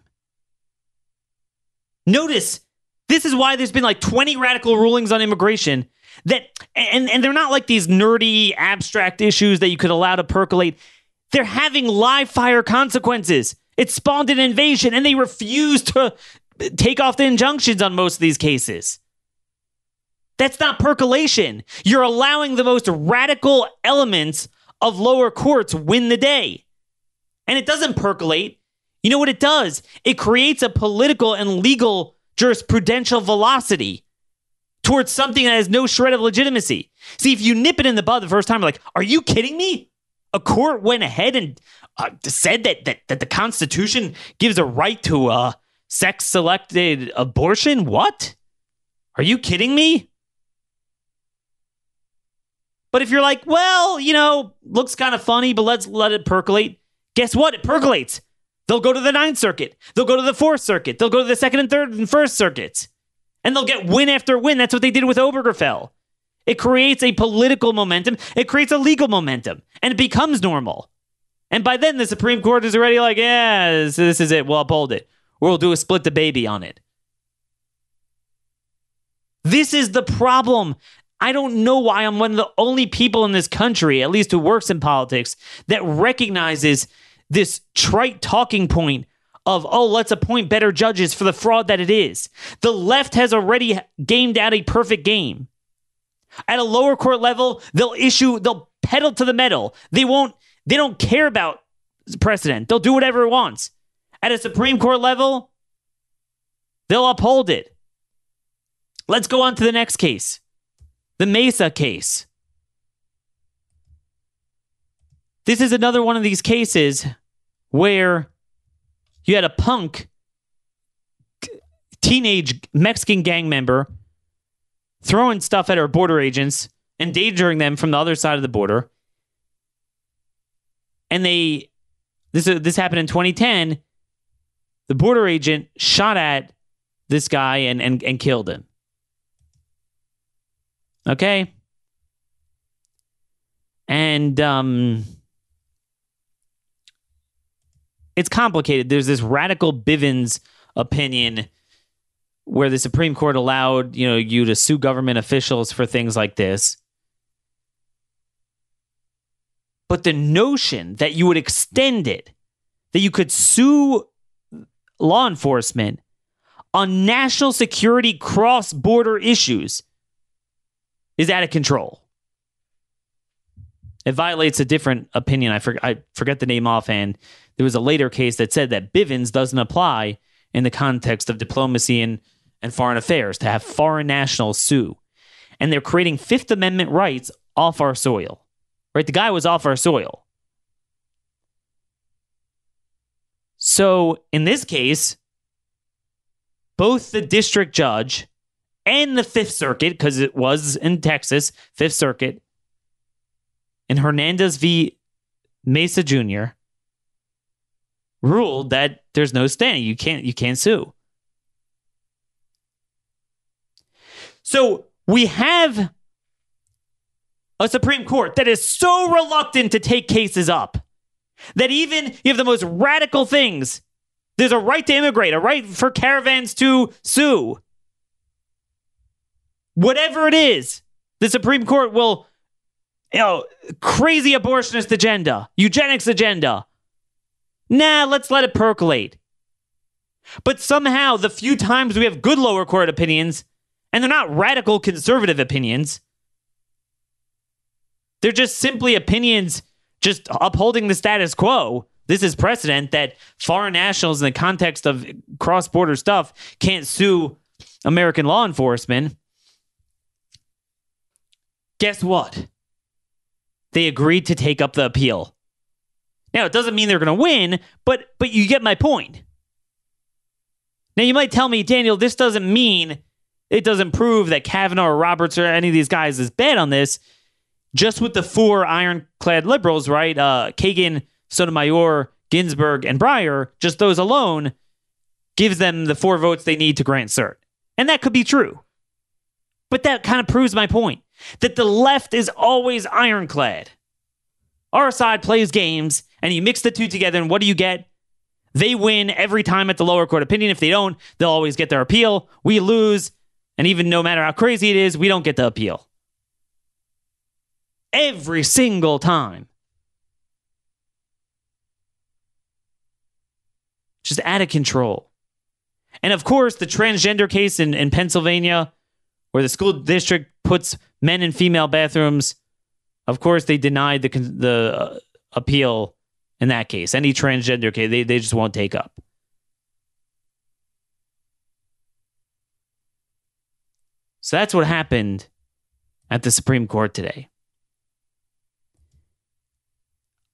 Notice, this is why there's been like twenty radical rulings on immigration that, and, and they're not like these nerdy, abstract issues that you could allow to percolate. They're having live-fire consequences. It spawned an invasion, and they refuse to take off the injunctions on most of these cases. That's not percolation. You're allowing the most radical elements of lower courts win the day. And it doesn't percolate. You know what it does? It creates a political and legal jurisprudential velocity towards something that has no shred of legitimacy. See, if you nip it in the bud the first time, you're like, are you kidding me? a court went ahead and uh, said that, that that the Constitution gives a right to a sex-selected abortion? What? Are you kidding me? But if you're like, well, you know, looks kind of funny, but let's let it percolate. Guess what? It percolates. They'll go to the Ninth Circuit. They'll go to the Fourth Circuit. They'll go to the Second and Third and First Circuits. And they'll get win after win. That's what they did with Obergefell. It creates a political momentum. It creates a legal momentum. And it becomes normal. And by then, the Supreme Court is already like, yeah, this, this is it. We'll uphold it. Or we'll do a split the baby on it. This is the problem. I don't know why I'm one of the only people in this country, at least who works in politics, that recognizes this trite talking point of, oh, let's appoint better judges for the fraud that it is. The left has already gamed out a perfect game. At a lower court level, they'll issue, they'll pedal to the metal. They won't, they don't care about precedent. They'll do whatever it wants. At a Supreme Court level, they'll uphold it. Let's go on to the next case. The Mesa case. This is another one of these cases where you had a punk teenage Mexican gang member throwing stuff at our border agents, endangering them from the other side of the border. And they, this, this happened in twenty ten. The border agent shot at this guy and, and, and killed him. Okay? And um, it's complicated. There's this radical Bivens opinion where the Supreme Court allowed, you know, you to sue government officials for things like this. But the notion that you would extend it, that you could sue law enforcement on national security cross-border issues is out of control. It violates a different opinion. I, for, I forget the name offhand. There was a later case that said that Bivens doesn't apply in the context of diplomacy and and foreign affairs, to have foreign nationals sue. And they're creating Fifth Amendment rights off our soil. Right? The guy was off our soil. So, in this case, both the district judge and the Fifth Circuit, because it was in Texas, Fifth Circuit, and Hernandez v. Mesa Junior ruled that there's no standing. You can't, you can't sue. So we have a Supreme Court that is so reluctant to take cases up that even you have the most radical things. There's a right to immigrate, a right for caravans to sue. Whatever it is, the Supreme Court will, you know, crazy abortionist agenda, eugenics agenda. Nah, let's let it percolate. But somehow, the few times we have good lower court opinions, and they're not radical conservative opinions, they're just simply opinions just upholding the status quo. This is precedent that foreign nationals in the context of cross-border stuff can't sue American law enforcement. Guess what? They agreed to take up the appeal. Now, it doesn't mean they're going to win, but but you get my point. Now, you might tell me, Daniel, this doesn't mean, it doesn't prove that Kavanaugh or Roberts or any of these guys is bad on this. Just with the four ironclad liberals, right? Uh, Kagan, Sotomayor, Ginsburg, and Breyer, just those alone gives them the four votes they need to grant cert. And that could be true. But that kind of proves my point, that the left is always ironclad. Our side plays games, and you mix the two together, and what do you get? They win every time at the lower court opinion. If they don't, they'll always get their appeal. We lose, and even no matter how crazy it is, we don't get the appeal. Every single time. Just out of control. And of course, the transgender case in, in Pennsylvania, where the school district puts men in female bathrooms. Of course, they denied the the uh, appeal in that case. Any transgender case, they, they just won't take up. So that's what happened at the Supreme Court today.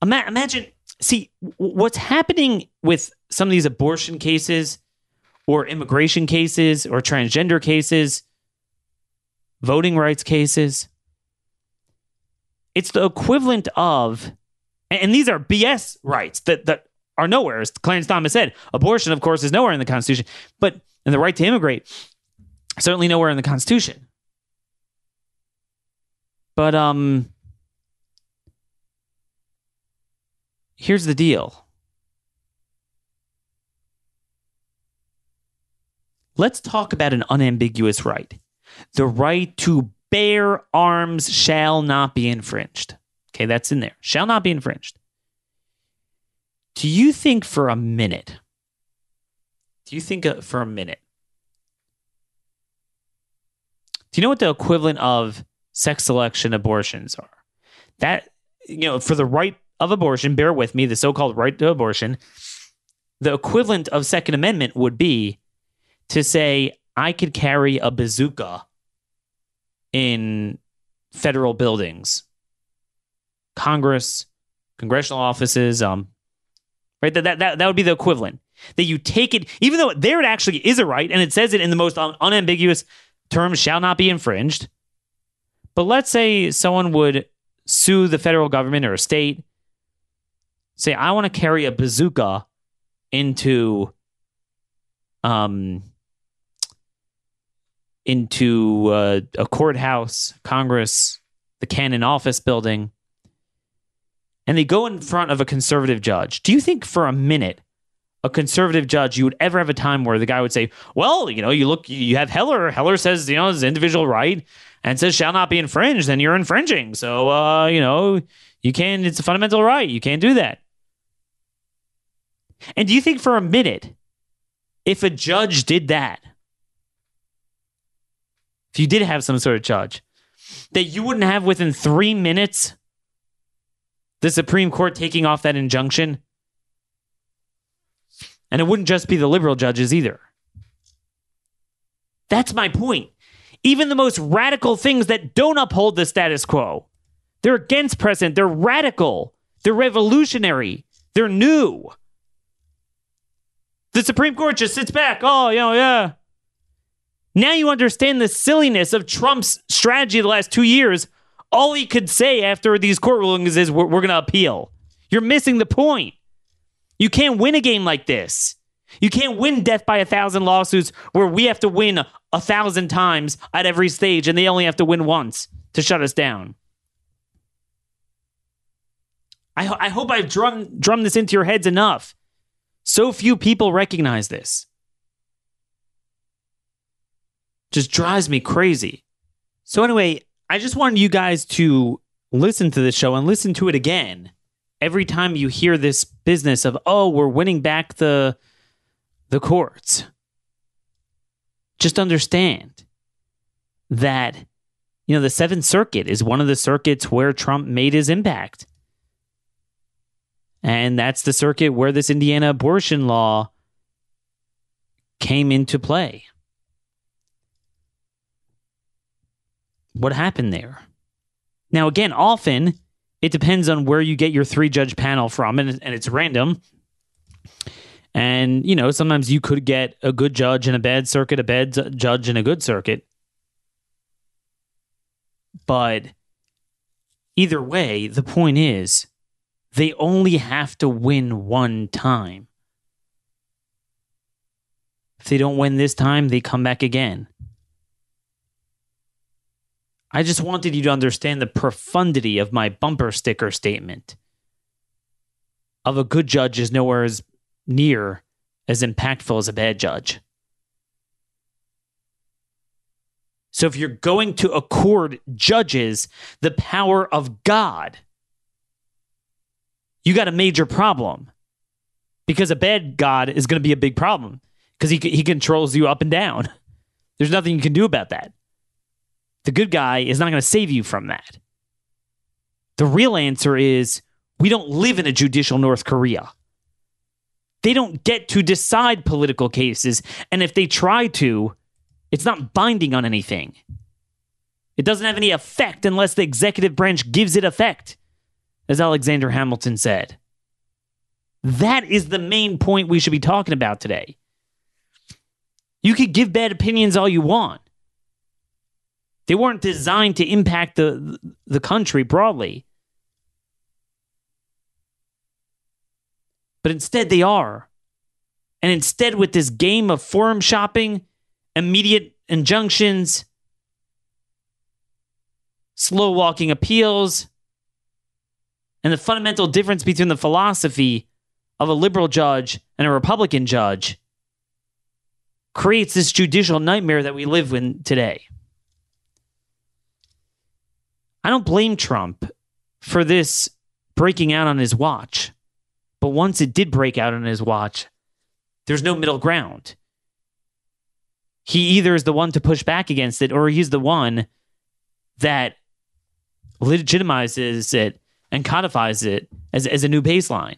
Ima- imagine, see, what's happening with some of these abortion cases or immigration cases or transgender cases, voting rights cases. It's the equivalent of, and these are B S rights that, that are nowhere. As Clarence Thomas said, abortion, of course, is nowhere in the Constitution, but, and the right to immigrate, certainly nowhere in the Constitution. But um, here's the deal. Let's talk about an unambiguous right. The right to bear arms shall not be infringed. Okay, that's in there. Shall not be infringed. Do you think for a minute, do you think for a minute, do you know what the equivalent of sex selection abortions are? That, you know, for the right of abortion, bear with me, the so-called right to abortion, the equivalent of Second Amendment would be to say, I could carry a bazooka in federal buildings, Congress, congressional offices, um, right? That, that, that, that would be the equivalent. That you take it, even though there it actually is a right, and it says it in the most un- unambiguous terms, shall not be infringed. But let's say someone would sue the federal government or a state, say, I want to carry a bazooka into... Um, into uh, a courthouse, Congress, the Cannon office building, and they go in front of a conservative judge. Do you think for a minute, a conservative judge, you would ever have a time where the guy would say, well, you know, you look, you have Heller. Heller says, you know, it's an individual right and says shall not be infringed, then you're infringing. So, uh, you know, you can't, it's a fundamental right. You can't do that. And do you think for a minute, if a judge did that, if you did have some sort of judge, that you wouldn't have within three minutes the Supreme Court taking off that injunction? And it wouldn't just be the liberal judges either. That's my point. Even the most radical things that don't uphold the status quo, they're against precedent, they're radical, they're revolutionary, they're new. The Supreme Court just sits back. Oh, you know, yeah. Now you understand the silliness of Trump's strategy the last two years. All he could say after these court rulings is, we're, we're going to appeal. You're missing the point. You can't win a game like this. You can't win death by a thousand lawsuits where we have to win a thousand times at every stage and they only have to win once to shut us down. I, ho- I hope I've drummed drum this into your heads enough. So few people recognize this. Just drives me crazy. So anyway, I just wanted you guys to listen to this show and listen to it again. Every time you hear this business of, oh, we're winning back the, the courts. Just understand that, you know, the Seventh Circuit is one of the circuits where Trump made his impact. And that's the circuit where this Indiana abortion law came into play. What happened there? Now, again, often it depends on where you get your three-judge panel from, and, and it's random. And, you know, sometimes you could get a good judge in a bad circuit, a bad judge in a good circuit. But either way, the point is, they only have to win one time. If they don't win this time, they come back again. I just wanted you to understand the profundity of my bumper sticker statement of a good judge is nowhere as near as impactful as a bad judge. So if you're going to accord judges the power of God, you got a major problem, because a bad God is going to be a big problem because he he controls you up and down. There's nothing you can do about that. The good guy is not going to save you from that. The real answer is we don't live in a judicial North Korea. They don't get to decide political cases. And if they try to, it's not binding on anything. It doesn't have any effect unless the executive branch gives it effect. as Alexander Hamilton said. That is the main point we should be talking about today. You could give bad opinions all you want. They weren't designed to impact the, the country broadly. But instead they are. And instead with this game of forum shopping, immediate injunctions, slow walking appeals, and the fundamental difference between the philosophy of a liberal judge and a Republican judge creates this judicial nightmare that we live in today. I don't blame Trump for this breaking out on his watch. But once it did break out on his watch, there's no middle ground. He either is the one to push back against it, or he's the one that legitimizes it and codifies it as, as a new baseline.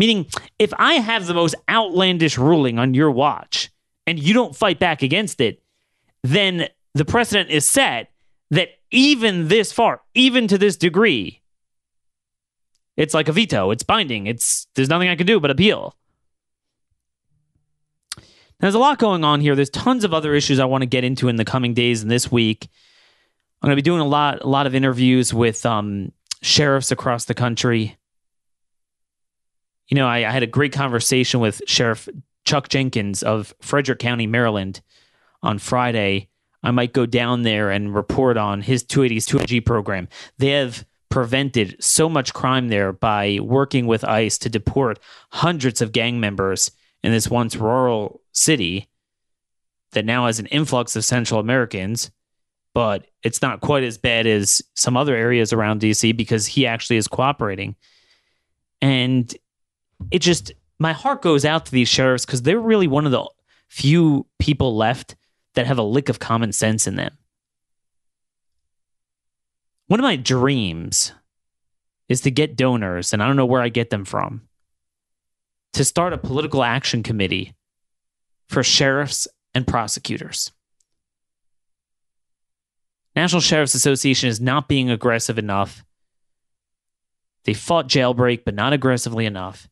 Meaning, if I have the most outlandish ruling on your watch and you don't fight back against it, then the precedent is set that even this far, even to this degree, it's like a veto. It's binding. It's there's nothing I can do but appeal. Now, there's a lot going on here. There's tons of other issues I want to get into in the coming days and this week. I'm going to be doing a lot, a lot of interviews with um, sheriffs across the country. You know, I, I had a great conversation with Sheriff Chuck Jenkins of Frederick County, Maryland, on Friday. I might go down there and report on his two eighties, two I G program. They have prevented so much crime there by working with ICE to deport hundreds of gang members in this once rural city that now has an influx of Central Americans, but it's not quite as bad as some other areas around D C because he actually is cooperating. And it just, my heart goes out to these sheriffs because they're really one of the few people left that have a lick of common sense in them. One of my dreams is to get donors, and I don't know where I get them from, to start a political action committee for sheriffs and prosecutors. National Sheriff's Association is not being aggressive enough. They fought jailbreak, but not aggressively enough.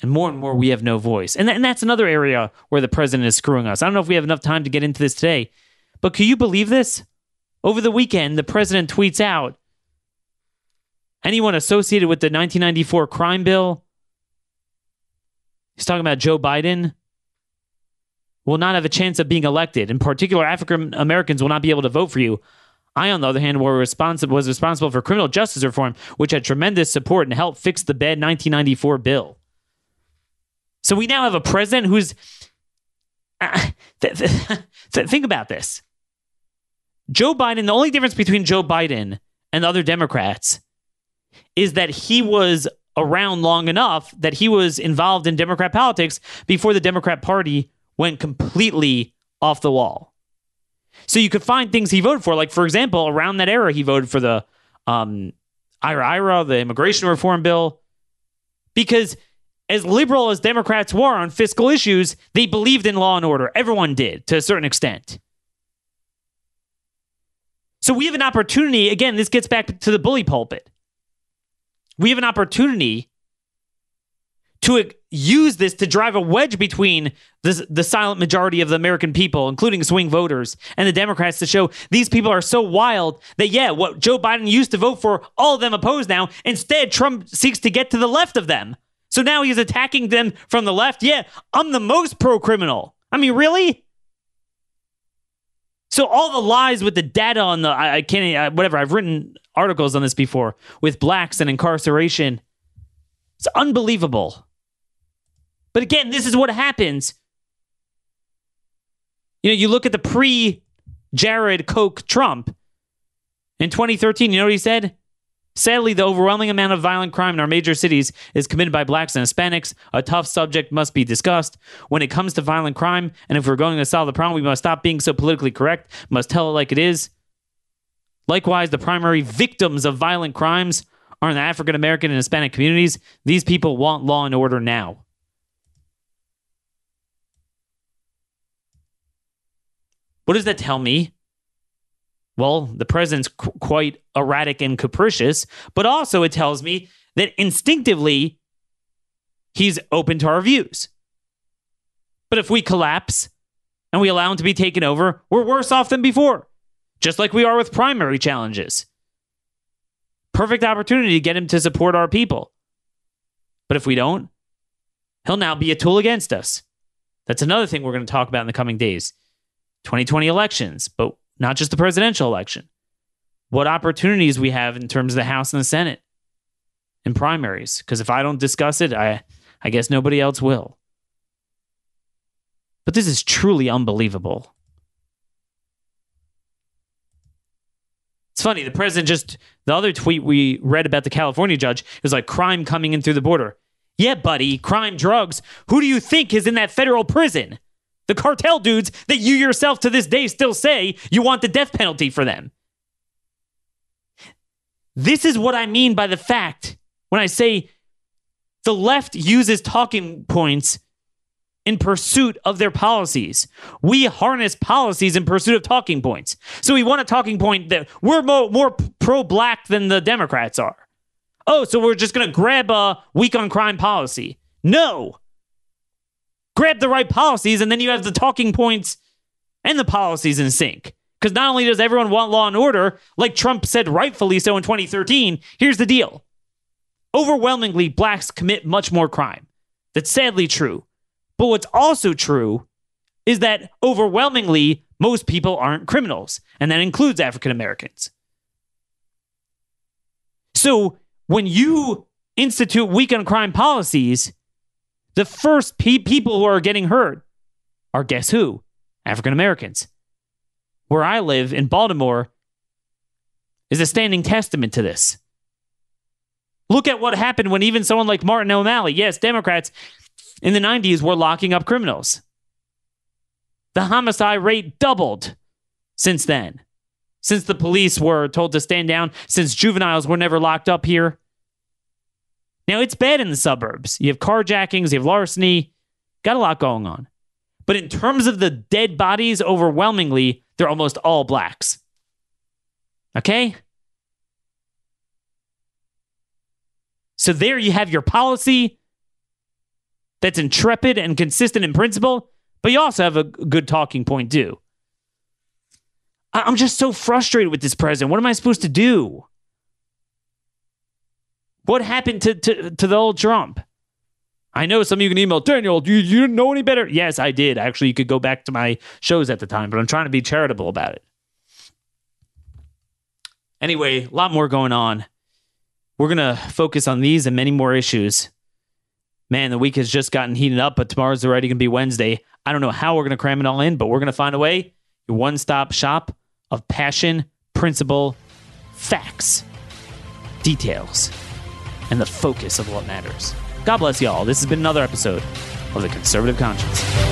And more and more, we have no voice. And, th- and that's another area where the president is screwing us. I don't know if we have enough time to get into this today, but can you believe this? Over the weekend, the president tweets out, anyone associated with the nineteen ninety-four crime bill, he's talking about Joe Biden, will not have a chance of being elected. In particular, African Americans will not be able to vote for you. I, on the other hand, were responsi- was responsible for criminal justice reform, which had tremendous support and helped fix the bad nineteen ninety-four bill. So we now have a president who's... Uh, th- th- th- think about this. Joe Biden, the only difference between Joe Biden and other Democrats is that he was around long enough that he was involved in Democrat politics before the Democrat Party went completely off the wall. So you could find things he voted for. Like, for example, around that era, he voted for the um, IRA, the immigration reform bill, because... as liberal as Democrats were on fiscal issues, they believed in law and order. Everyone did, to a certain extent. So we have an opportunity, again, this gets back to the bully pulpit. We have an opportunity to use this to drive a wedge between this, the silent majority of the American people, including swing voters, and the Democrats to show these people are so wild that, yeah, what Joe Biden used to vote for, all of them oppose now. Instead, Trump seeks to get to the left of them. So now he's attacking them from the left. Yeah, I'm the most pro-criminal. I mean, really? So all the lies with the data on the, I, I can't, I, whatever, I've written articles on this before with blacks and incarceration. It's unbelievable. But again, this is what happens. You know, you look at the pre-Jared Koch Trump in twenty thirteen, you know what he said? Sadly, the overwhelming amount of violent crime in our major cities is committed by blacks and Hispanics. A tough subject must be discussed. When it comes to violent crime, and if we're going to solve the problem, we must stop being so politically correct, must tell it like it is. Likewise, the primary victims of violent crimes are in the African American and Hispanic communities. These people want law and order now. What does that tell me? well, the president's qu- quite erratic and capricious, but also it tells me that instinctively he's open to our views. But if we collapse and we allow him to be taken over, we're worse off than before, just like we are with primary challenges. Perfect opportunity to get him to support our people. But if we don't, he'll now be a tool against us. That's another thing we're going to talk about in the coming days. twenty twenty elections, but not just the presidential election. What opportunities we have in terms of the House and the Senate and primaries. Because if I don't discuss it, I, I guess nobody else will. But this is truly unbelievable. It's funny, the president just, the other tweet we read about the California judge is like crime coming in through the border. Yeah, buddy, crime, drugs. Who do you think is in that federal prison? The cartel dudes that you yourself to this day still say you want the death penalty for them. This is what I mean by the fact when I say the left uses talking points in pursuit of their policies. We harness policies in pursuit of talking points. So we want a talking point that we're more, more pro-black than the Democrats are. Oh, so we're just going to grab a weak on crime policy. No. Grab the right policies, and then you have the talking points and the policies in sync. Because not only does everyone want law and order, like Trump said rightfully so in twenty thirteen, here's the deal. Overwhelmingly, blacks commit much more crime. That's sadly true. But what's also true is that overwhelmingly, most people aren't criminals, and that includes African Americans. So when you institute weak on crime policies, the first pe- people who are getting hurt are, guess who? African Americans. Where I live in Baltimore is a standing testament to this. Look at what happened when even someone like Martin O'Malley, yes, Democrats, in the nineties, we're locking up criminals. The homicide rate doubled since then. Since the police were told to stand down, since juveniles were never locked up here. Now, it's bad in the suburbs. You have carjackings, you have larceny. Got a lot going on. But in terms of the dead bodies, overwhelmingly, they're almost all blacks. Okay? So there you have your policy that's intrepid and consistent in principle, but you also have a good talking point, too. I'm just so frustrated with this president. What am I supposed to do? What happened to, to, to the old Trump? I know some of you can email, Daniel, you, you didn't know any better? Yes, I did. Actually, you could go back to my shows at the time, but I'm trying to be charitable about it. Anyway, a lot more going on. We're going to focus on these and many more issues. Man, the week has just gotten heated up, but tomorrow's already going to be Wednesday. I don't know how we're going to cram it all in, but we're going to find a way. Your one-stop shop of passion, principle, facts, details, and the focus of what matters. God bless y'all. This has been another episode of The Conservative Conscience.